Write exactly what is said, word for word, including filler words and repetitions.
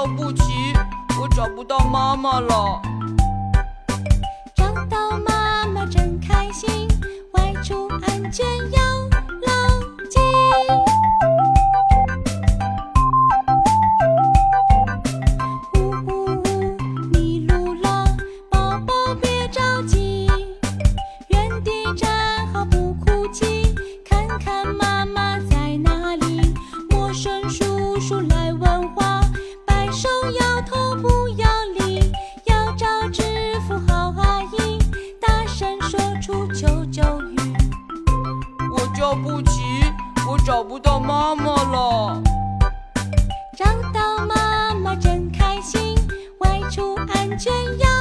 到不齐，我找不到妈妈了。找到妈妈真开心，外出安全要牢记。呜呜呜，迷路了，宝宝别着急，原地站好不哭泣，看看妈妈在哪里。陌生叔叔来问话，摆手摇头不要理，要找知府好阿姨，大声说出求救语。我叫不齐，我找不到妈妈了。找到妈妈真开心，外出安全要